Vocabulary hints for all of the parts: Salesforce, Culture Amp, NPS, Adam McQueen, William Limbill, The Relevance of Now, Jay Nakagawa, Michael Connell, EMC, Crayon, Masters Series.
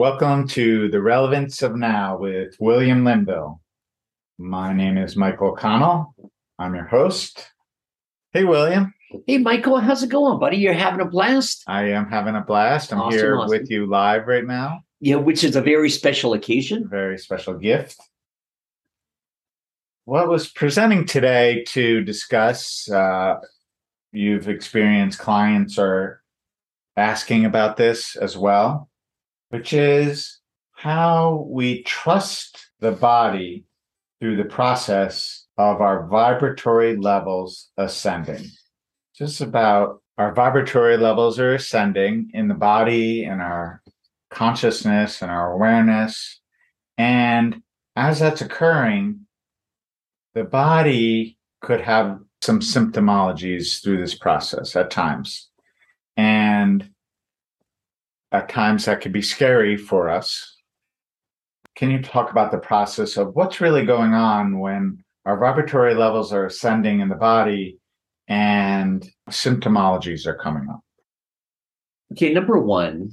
welcome to The Relevance of Now with William Limbill. My name is Michael Connell. I'm your host. Hey, William. Hey, Michael. How's it going, buddy? You're having a blast? I am having a blast. I'm here with you live right now. Yeah, which is a very special occasion. Very special gift. What was presenting today to discuss, you've experienced clients are asking about this as well, which is how we trust the body through the process of our vibratory levels ascending. Just about our vibratory levels are ascending in the body and our consciousness and our awareness. And as that's occurring, the body could have some symptomologies through this process at times. And at times that could be scary for us. Can you talk about the process of what's really going on when our vibratory levels are ascending in the body and symptomologies are coming up? Okay, number one,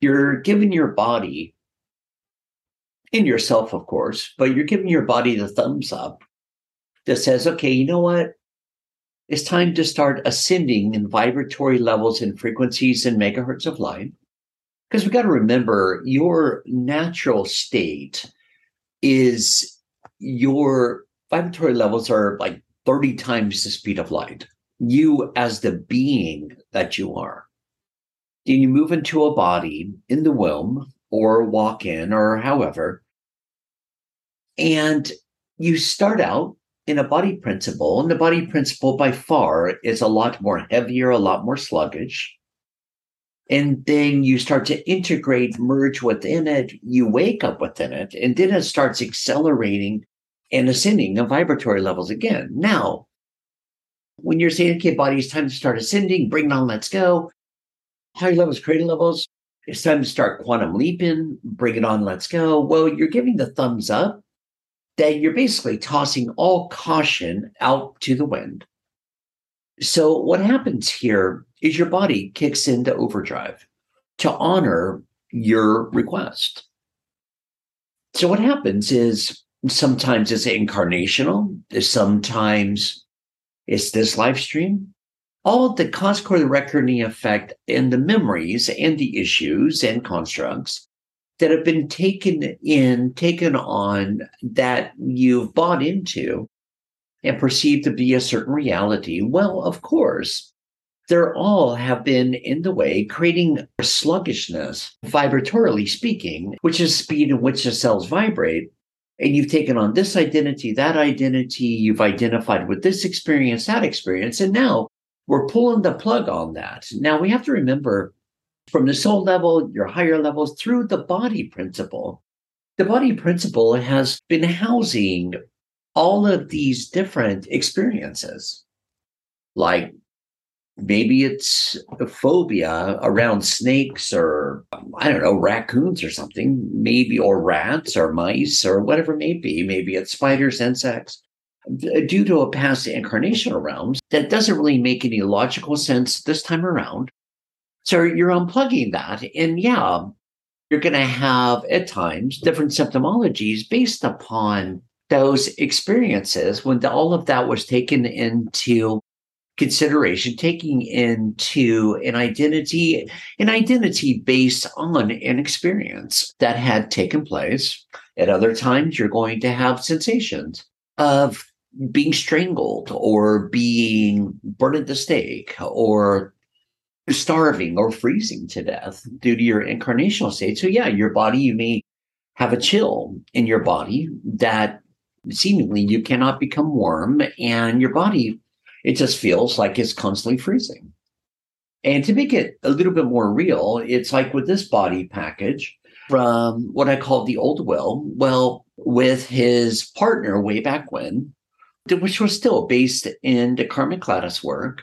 you're giving your body, in yourself, of course, but you're giving your body the thumbs up that says, okay, you know what? It's time to start ascending in vibratory levels and frequencies and megahertz of light. Because we've got to remember, your natural state is your vibratory levels are like 30 times the speed of light. You as the being that you are. Then you move into a body in the womb or walk in or however. And you start out in a body principle, and the body principle by far is a lot more heavier, a lot more sluggish. And then you start to integrate, merge within it, you wake up within it, and then it starts accelerating and ascending on vibratory levels again. Now, when you're saying, okay, body, it's time to start ascending, bring it on, let's go. Higher levels, greater levels, it's time to start quantum leaping, bring it on, let's go. Well, you're giving the thumbs up. That you're basically tossing all caution out to the wind. So what happens here is your body kicks into overdrive to honor your request. So what happens is sometimes it's incarnational, sometimes it's this live stream. All the cause-correlated reckoning effect and the memories and the issues and constructs that have been taken on, that you've bought into and perceived to be a certain reality. Well, of course, they're all have been in the way, creating sluggishness, vibratorily speaking, which is speed in which the cells vibrate. And you've taken on this identity, that identity, you've identified with this experience, that experience, and now we're pulling the plug on that. Now, we have to remember, from the soul level, your higher levels, through the body principle. The body principle has been housing all of these different experiences. Like maybe it's a phobia around snakes or, I don't know, raccoons or something, maybe, or rats or mice or whatever it may be. Maybe it's spiders, insects. Due to a past incarnational realms, that doesn't really make any logical sense this time around. So you're unplugging that. And yeah, you're going to have at times different symptomologies based upon those experiences when all of that was taken into consideration, taking into an identity based on an experience that had taken place. At other times, you're going to have sensations of being strangled or being burned at the stake or starving or freezing to death due to your incarnational state. So yeah, your body, you may have a chill in your body that seemingly you cannot become warm, and your body, it just feels like it's constantly freezing. And to make it a little bit more real, it's like with this body package from what I call the old Will. Well, with his partner way back when, which was still based in the karmic lattice work,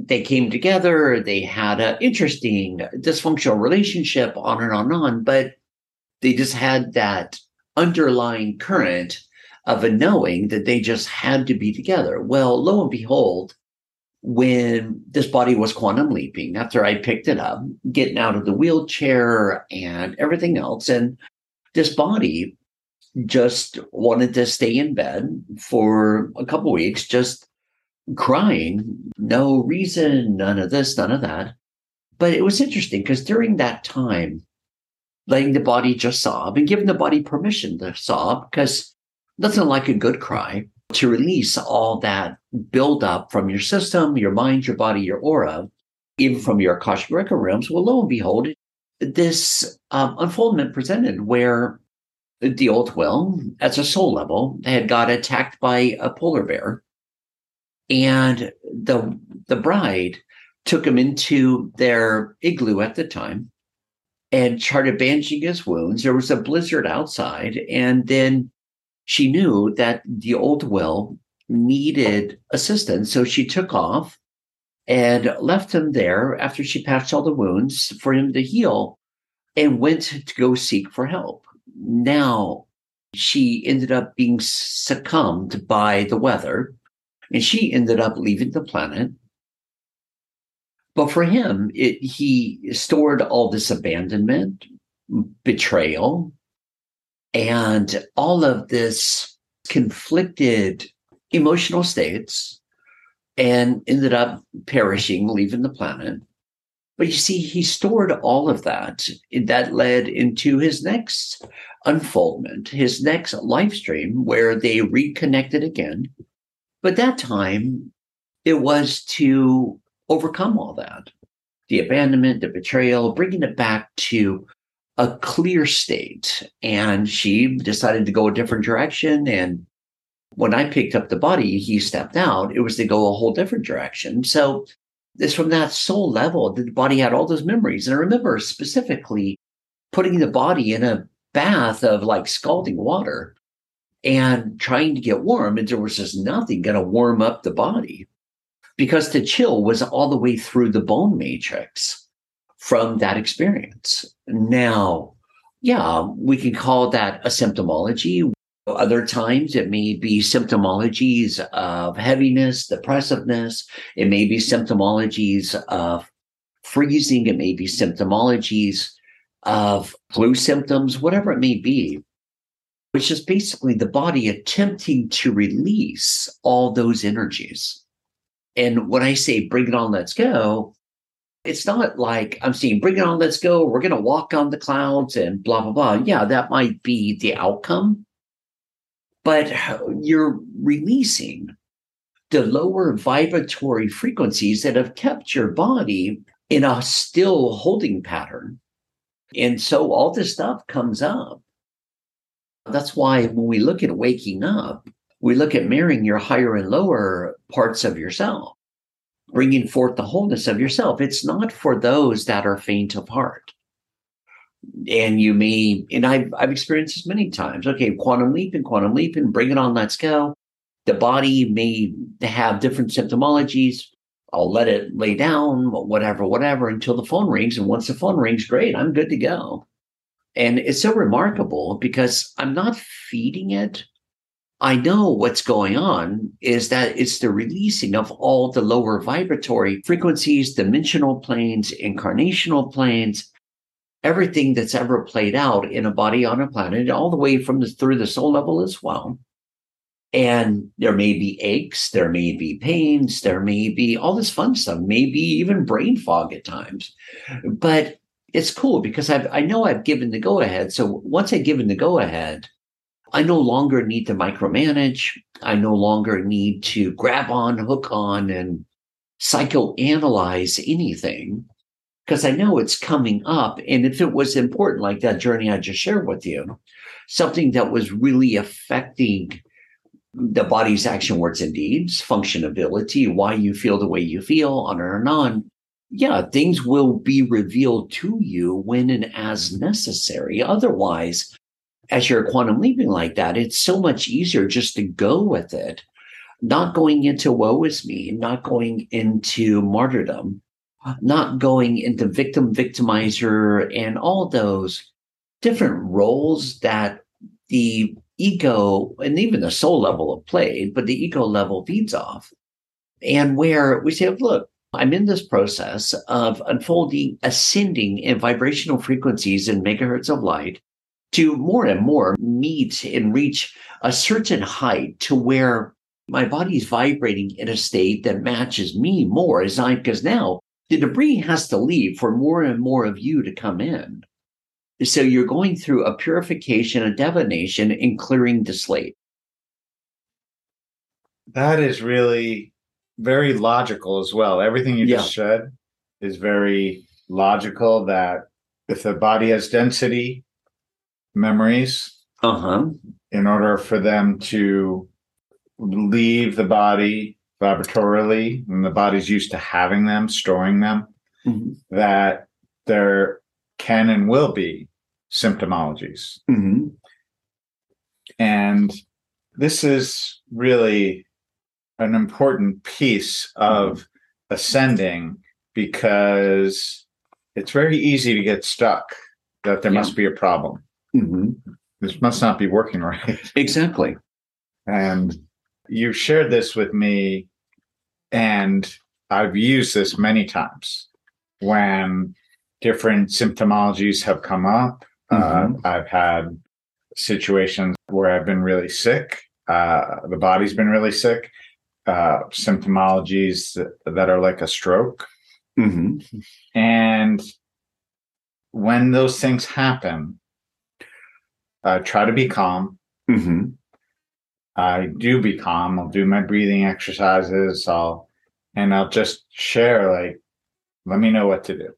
they came together, they had an interesting dysfunctional relationship, on and on and on, but they just had that underlying current of a knowing that they just had to be together. Well, lo and behold, when this body was quantum leaping, after I picked it up, getting out of the wheelchair and everything else. And this body just wanted to stay in bed for a couple weeks, just crying, no reason, none of this, none of that. But it was interesting because during that time, letting the body just sob and giving the body permission to sob, because nothing like a good cry to release all that buildup from your system, your mind, your body, your aura, even from your Akashic record realms. Well, lo and behold, this unfoldment presented where the old Will, at a soul level, had got attacked by a polar bear, and the bride took him into their igloo at the time and started bandaging his wounds. There was a blizzard outside, and then she knew that the old Will needed assistance, so she took off and left him there after she patched all the wounds for him to heal and went to go seek for help. Now, she ended up being succumbed by the weather, and she ended up leaving the planet. But for him, he stored all this abandonment, betrayal, and all of this conflicted emotional states, and ended up perishing, leaving the planet. But you see, he stored all of that. That led into his next unfoldment, his next live stream, where they reconnected again. But that time, it was to overcome all that, the abandonment, the betrayal, bringing it back to a clear state. And she decided to go a different direction. And when I picked up the body, he stepped out. It was to go a whole different direction. So it's from that soul level that the body had all those memories. And I remember specifically putting the body in a bath of like scalding water and trying to get warm. And there was just nothing going to warm up the body, because the chill was all the way through the bone matrix from that experience. Now, yeah, we can call that a symptomology. Other times it may be symptomologies of heaviness, depressiveness. It may be symptomologies of freezing. It may be symptomologies of flu symptoms, whatever it may be. It's just basically the body attempting to release all those energies. And when I say bring it on, let's go, it's not like I'm saying, bring it on, let's go, we're going to walk on the clouds and blah, blah, blah. Yeah, that might be the outcome. But you're releasing the lower vibratory frequencies that have kept your body in a still holding pattern. And so all this stuff comes up. That's why when we look at waking up, we look at mirroring your higher and lower parts of yourself, bringing forth the wholeness of yourself. It's not for those that are faint of heart. And you may, and I've experienced this many times. Okay, quantum leaping, bring it on, let's go. The body may have different symptomologies. I'll let it lay down, whatever, until the phone rings. And once the phone rings, great, I'm good to go. And it's so remarkable because I'm not feeding it. I know what's going on is that it's the releasing of all the lower vibratory frequencies, dimensional planes, incarnational planes, everything that's ever played out in a body on a planet, all the way from through the soul level as well. And there may be aches, there may be pains, there may be all this fun stuff, maybe even brain fog at times. But it's cool because I know I've given the go-ahead. So once I've given the go-ahead, I no longer need to micromanage. I no longer need to grab on, hook on, and psychoanalyze anything because I know it's coming up. And if it was important, like that journey I just shared with you, something that was really affecting the body's action, words, and deeds, functionability, why you feel the way you feel, on. Yeah, things will be revealed to you when and as necessary. Otherwise, as you're quantum leaping like that, it's so much easier just to go with it, not going into woe is me, not going into martyrdom, not going into victim, victimizer, and all those different roles that the ego and even the soul level have played, but the ego level feeds off. and where we say, look, I'm in this process of unfolding, ascending in vibrational frequencies and megahertz of light to more and more meet and reach a certain height to where my body's vibrating in a state that matches me more as I, because now the debris has to leave for more and more of you to come in. So you're going through a purification, a divination, and clearing the slate. That is really very logical as well. Everything you just said is very logical, that if the body has density memories, in order for them to leave the body vibratorily, and the body's used to having them, storing them, that there can and will be symptomologies. And this is really an important piece of ascending, because it's very easy to get stuck that there must be a problem. This must not be working right. Exactly. And you've shared this with me, and I've used this many times when different symptomologies have come up. I've had situations where I've been really sick. The body's been really sick. Symptomologies that are like a stroke. And when those things happen, try to be calm. I do be calm. I'll do my breathing exercises. I'll just share, like, let me know what to do.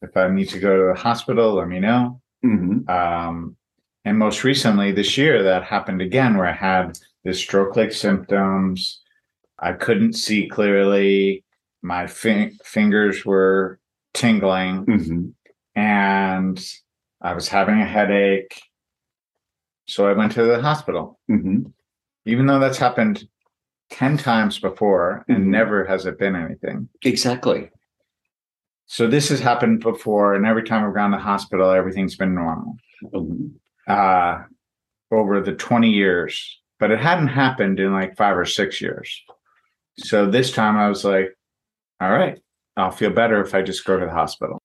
If I need to go to the hospital, let me know. And most recently this year, that happened again, where I had the stroke-like symptoms. I couldn't see clearly. My fingers were tingling, and I was having a headache. So I went to the hospital, even though that's happened 10 times before, and never has it been anything. Exactly. So this has happened before, and every time I've gone to the hospital, everything's been normal over the 20 years. But it hadn't happened in like 5 or 6 years. So this time I was like, all right, I'll feel better if I just go to the hospital.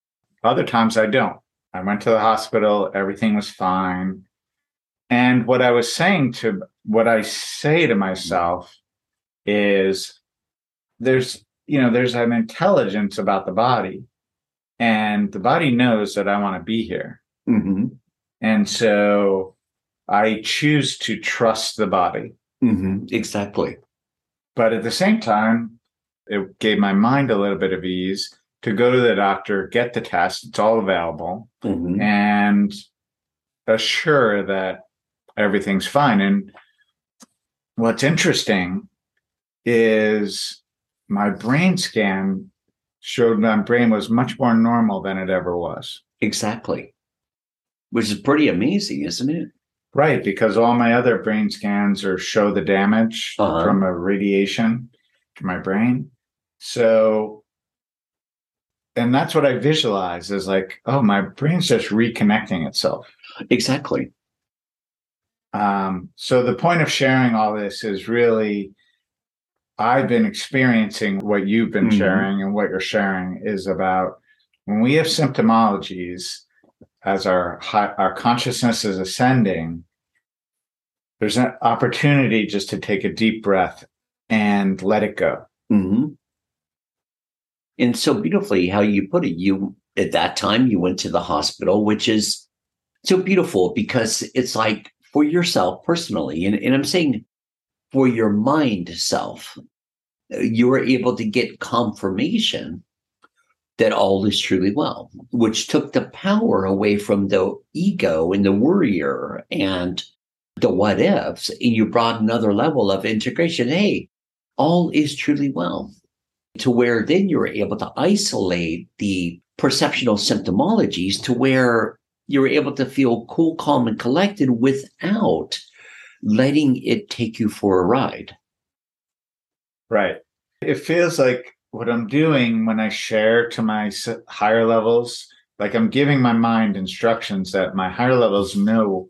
Other times I don't. I went to the hospital. Everything was fine. And what I was saying to, what I say to myself is, there's, you know, there's an intelligence about the body, and the body knows that I want to be here. And so I choose to trust the body. Exactly. But at the same time, it gave my mind a little bit of ease to go to the doctor, get the test. It's all available, and assure that everything's fine. And what's interesting is my brain scan showed my brain was much more normal than it ever was. Exactly. Which is pretty amazing, isn't it? Right, because all my other brain scans are show the damage from a radiation to my brain. So, and that's what I visualize, is like, oh, my brain's just reconnecting itself. Exactly. So the point of sharing all this is really, I've been experiencing what you've been sharing, and what you're sharing is about when we have symptomologies, as our consciousness is ascending, there's an opportunity just to take a deep breath and let it go. And so beautifully how you put it, you, at that time, you went to the hospital, which is so beautiful, because it's like for yourself personally, and I'm saying for your mind self, you were able to get confirmation that all is truly well, which took the power away from the ego and the worrier and the what ifs. And you brought another level of integration. Hey, all is truly well, to where then you were able to isolate the perceptional symptomologies, to where you were able to feel cool, calm, and collected without letting it take you for a ride. Right. It feels like what I'm doing when I share to my higher levels, like I'm giving my mind instructions that my higher levels know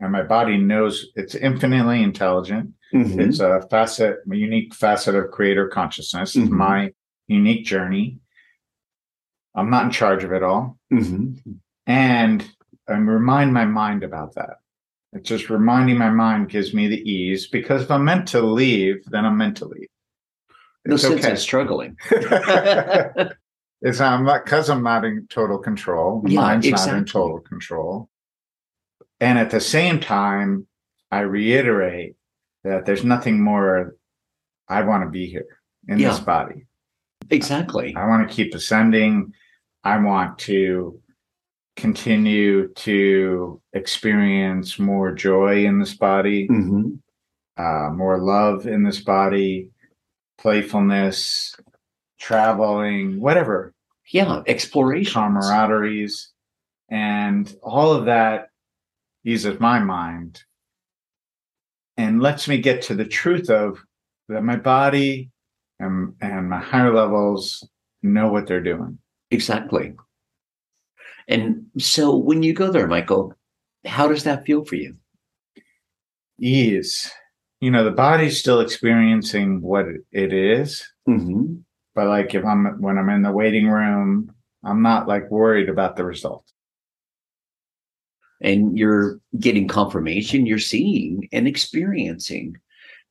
and my body knows it's infinitely intelligent. Mm-hmm. It's a unique facet of creator consciousness. Mm-hmm. It's my unique journey. I'm not in charge of it all. Mm-hmm. And I remind my mind about that. It's just reminding my mind gives me the ease, because if I'm meant to leave, then I'm meant to leave. It's no sense in struggling. It's I'm not in total control. The mind's not in total control. And at the same time, I reiterate that there's nothing more. I want to be here in this body. Exactly. I want to keep ascending. I want to continue to experience more joy in this body, mm-hmm. More love in this body, playfulness, traveling, whatever. Yeah, exploration. Camaraderies. And all of that eases my mind and lets me get to the truth of that my body and my higher levels know what they're doing. Exactly. And so when you go there, Michael, how does that feel for you? Ease. You know, the body's still experiencing what it is. Mm-hmm. But like when I'm in the waiting room, I'm not like worried about the result. And you're getting confirmation, you're seeing and experiencing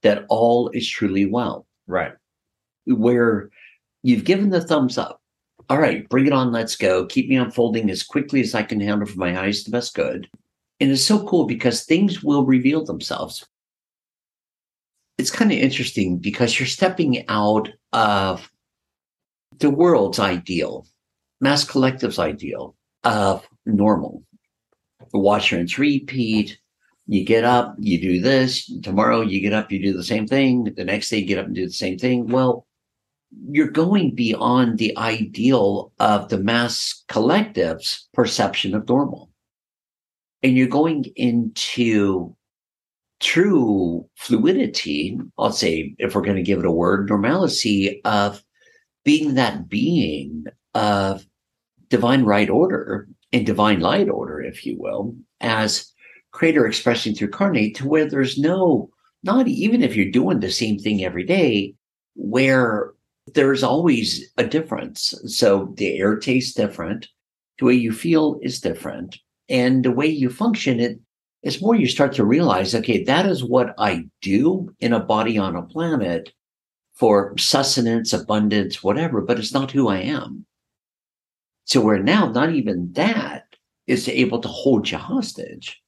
that all is truly well. Right. Where you've given the thumbs up. All right, bring it on. Let's go. Keep me unfolding as quickly as I can handle for my highest and best good. And it's so cool because things will reveal themselves. It's kind of interesting because you're stepping out of the world's ideal, mass collective's ideal of normal. Wash, rinse, repeat. You get up, you do this. Tomorrow you get up, you do the same thing. The next day you get up and do the same thing. Well, you're going beyond the ideal of the mass collective's perception of normal. And you're going into true fluidity, I'll say, if we're going to give it a word, normalcy of being that being of divine right order and divine light order, if you will, as creator expressing through carnate, to where there's no, not even if you're doing the same thing every day, where there's always a difference. So the air tastes different. The way you feel is different. And the way you function, it's more you start to realize, okay, that is what I do in a body on a planet for sustenance, abundance, whatever, but it's not who I am. So where now, not even that is able to hold you hostage,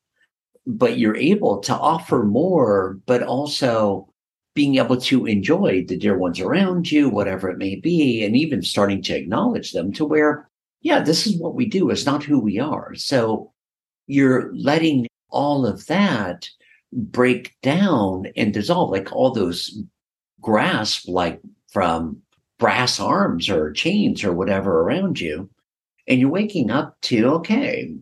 but you're able to offer more, but also being able to enjoy the dear ones around you, whatever it may be, and even starting to acknowledge them to where, yeah, this is what we do. It's not who we are. So you're letting all of that break down and dissolve, like all those grasp, like from brass arms or chains or whatever around you. And you're waking up to, okay,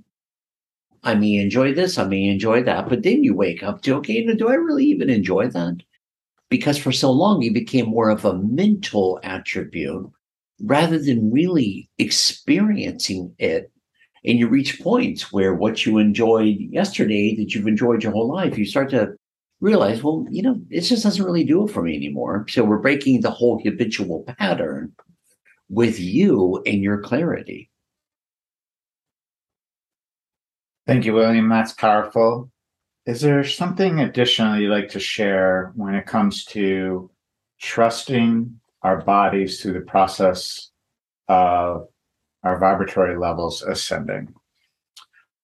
I may enjoy this, I may enjoy that. But then you wake up to, okay, do I really even enjoy that? Because for so long, it became more of a mental attribute rather than really experiencing it. And you reach points where what you enjoyed yesterday that you've enjoyed your whole life, you start to realize, well, you know, it just doesn't really do it for me anymore. So we're breaking the whole habitual pattern with you and your clarity. Thank you, William. That's powerful. Is there something additional you'd like to share when it comes to trusting our bodies through the process of our vibratory levels ascending?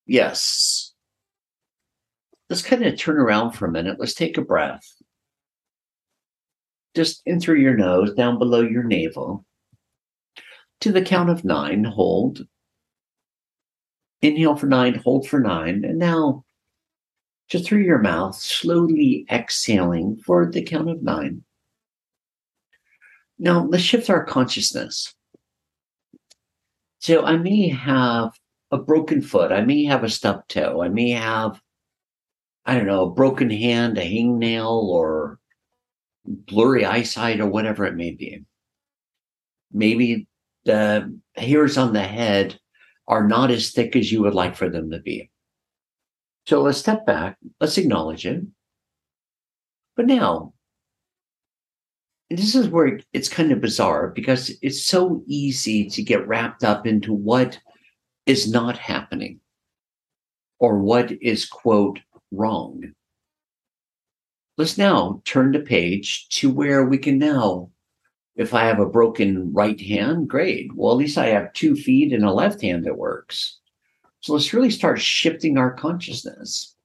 Yes. Let's kind of turn around for a minute. Let's take a breath. Just in through your nose, down below your navel. To the count of 9, hold. Inhale for 9, hold for 9. And now, just through your mouth, slowly exhaling for the count of 9. Now, let's shift our consciousness. So I may have a broken foot. I may have a stubbed toe. I may have, I don't know, a broken hand, a hangnail, or blurry eyesight, or whatever it may be. Maybe the hairs on the head are not as thick as you would like for them to be. So let's step back, let's acknowledge it. But now, this is where it's kind of bizarre, because it's so easy to get wrapped up into what is not happening or what is, quote, wrong. Let's now turn the page to where we can now, if I have a broken right hand, great. Well, at least I have 2 feet and a left hand that works. So let's really start shifting our consciousness.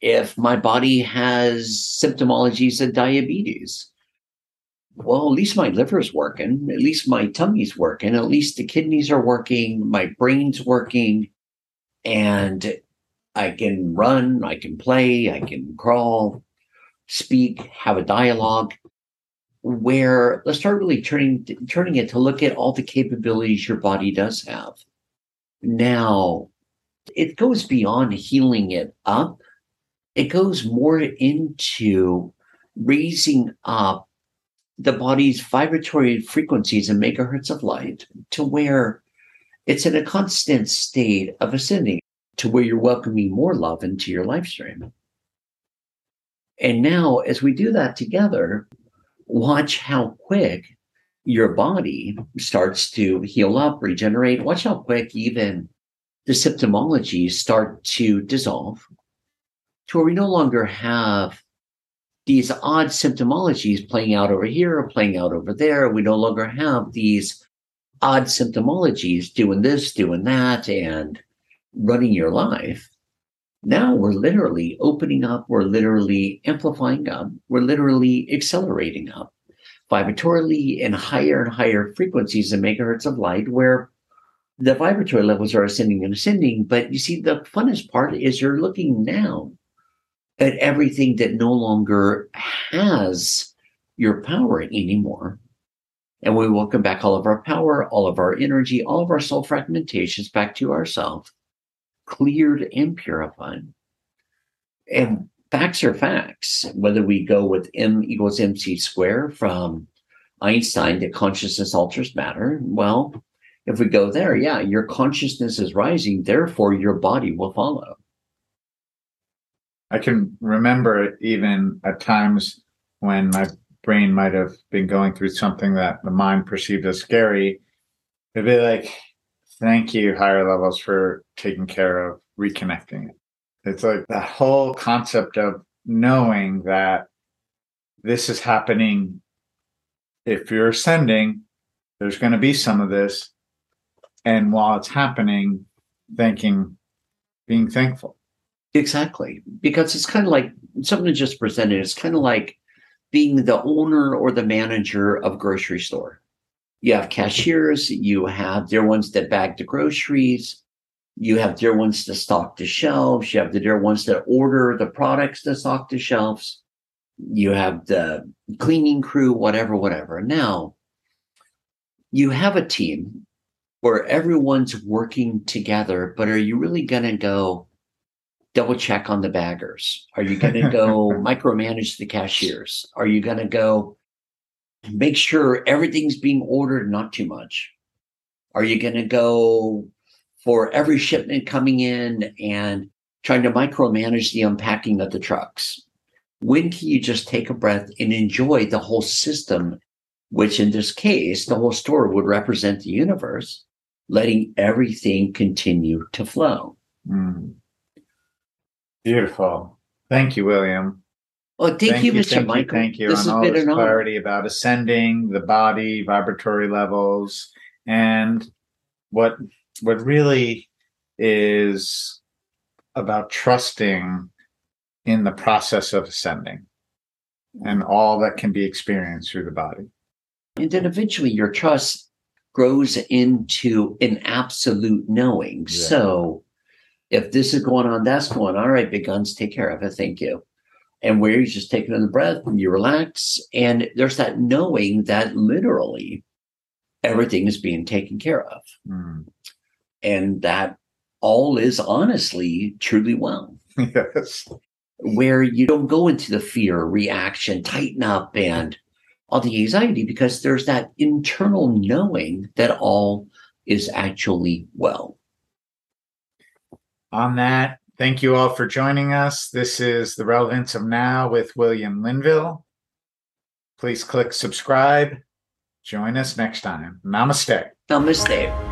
If my body has symptomologies of diabetes, well, at least my liver's working, at least my tummy's working, at least the kidneys are working, my brain's working, and I can run, I can play, I can crawl, speak, have a dialogue, where let's start really turning it to look at all the capabilities your body does have. Now, it goes beyond healing it up. It goes more into raising up the body's vibratory frequencies and megahertz of light to where it's in a constant state of ascending, to where you're welcoming more love into your live stream. And now, as we do that together, watch how quick your body starts to heal up, regenerate. Watch how quick even the symptomologies start to dissolve, to where we no longer have these odd symptomologies playing out over here or playing out over there. We no longer have these odd symptomologies doing this, doing that, and running your life. Now we're literally opening up, we're literally amplifying up, we're literally accelerating up vibratorily in higher and higher frequencies and megahertz of light, where the vibratory levels are ascending and ascending. But you see, the funnest part is you're looking now at everything that no longer has your power anymore. And we welcome back all of our power, all of our energy, all of our soul fragmentations back to ourselves, cleared and purified. And facts are facts. Whether we go with M=mc² from Einstein, that consciousness alters matter, well, if we go there, yeah, your consciousness is rising, therefore your body will follow. I can remember even at times when my brain might have been going through something that the mind perceived as scary. It'd be like, thank you, higher levels, for taking care of reconnecting it. It's like the whole concept of knowing that this is happening. If you're ascending, there's going to be some of this. And while it's happening, being thankful. Exactly. Because it's kind of like something just presented. It's kind of like being the owner or the manager of a grocery store. You have cashiers, you have their ones that bag the groceries, you have their ones that stock the shelves, you have their ones that order the products that stock the shelves, you have the cleaning crew, whatever, whatever. Now, you have a team where everyone's working together, but are you really going to go double check on the baggers? Are you going to go micromanage the cashiers? Are you going to go make sure everything's being ordered, not too much? Are you going to go for every shipment coming in and trying to micromanage the unpacking of the trucks? When can you just take a breath and enjoy the whole system, which in this case, the whole store would represent the universe, letting everything continue to flow? Mm. Beautiful. Thank you, William. Well, thank you, Mr. Michael. Thank you. This has been an honor. Clarity about ascending, the body, vibratory levels, and what really is about trusting in the process of ascending and all that can be experienced through the body. And then eventually your trust grows into an absolute knowing. Yeah. So if this is going on, that's going on. All right, big guns, take care of it. Thank you. And where you just take another breath and you relax. And there's that knowing that literally everything is being taken care of. Mm. And that all is honestly truly well. Yes. Where you don't go into the fear, reaction, tighten up, and all the anxiety, because there's that internal knowing that all is actually well. On that Thank you all for joining us. This is The Relevance of Now with William Limbill. Please click subscribe. Join us next time. Namaste. Namaste.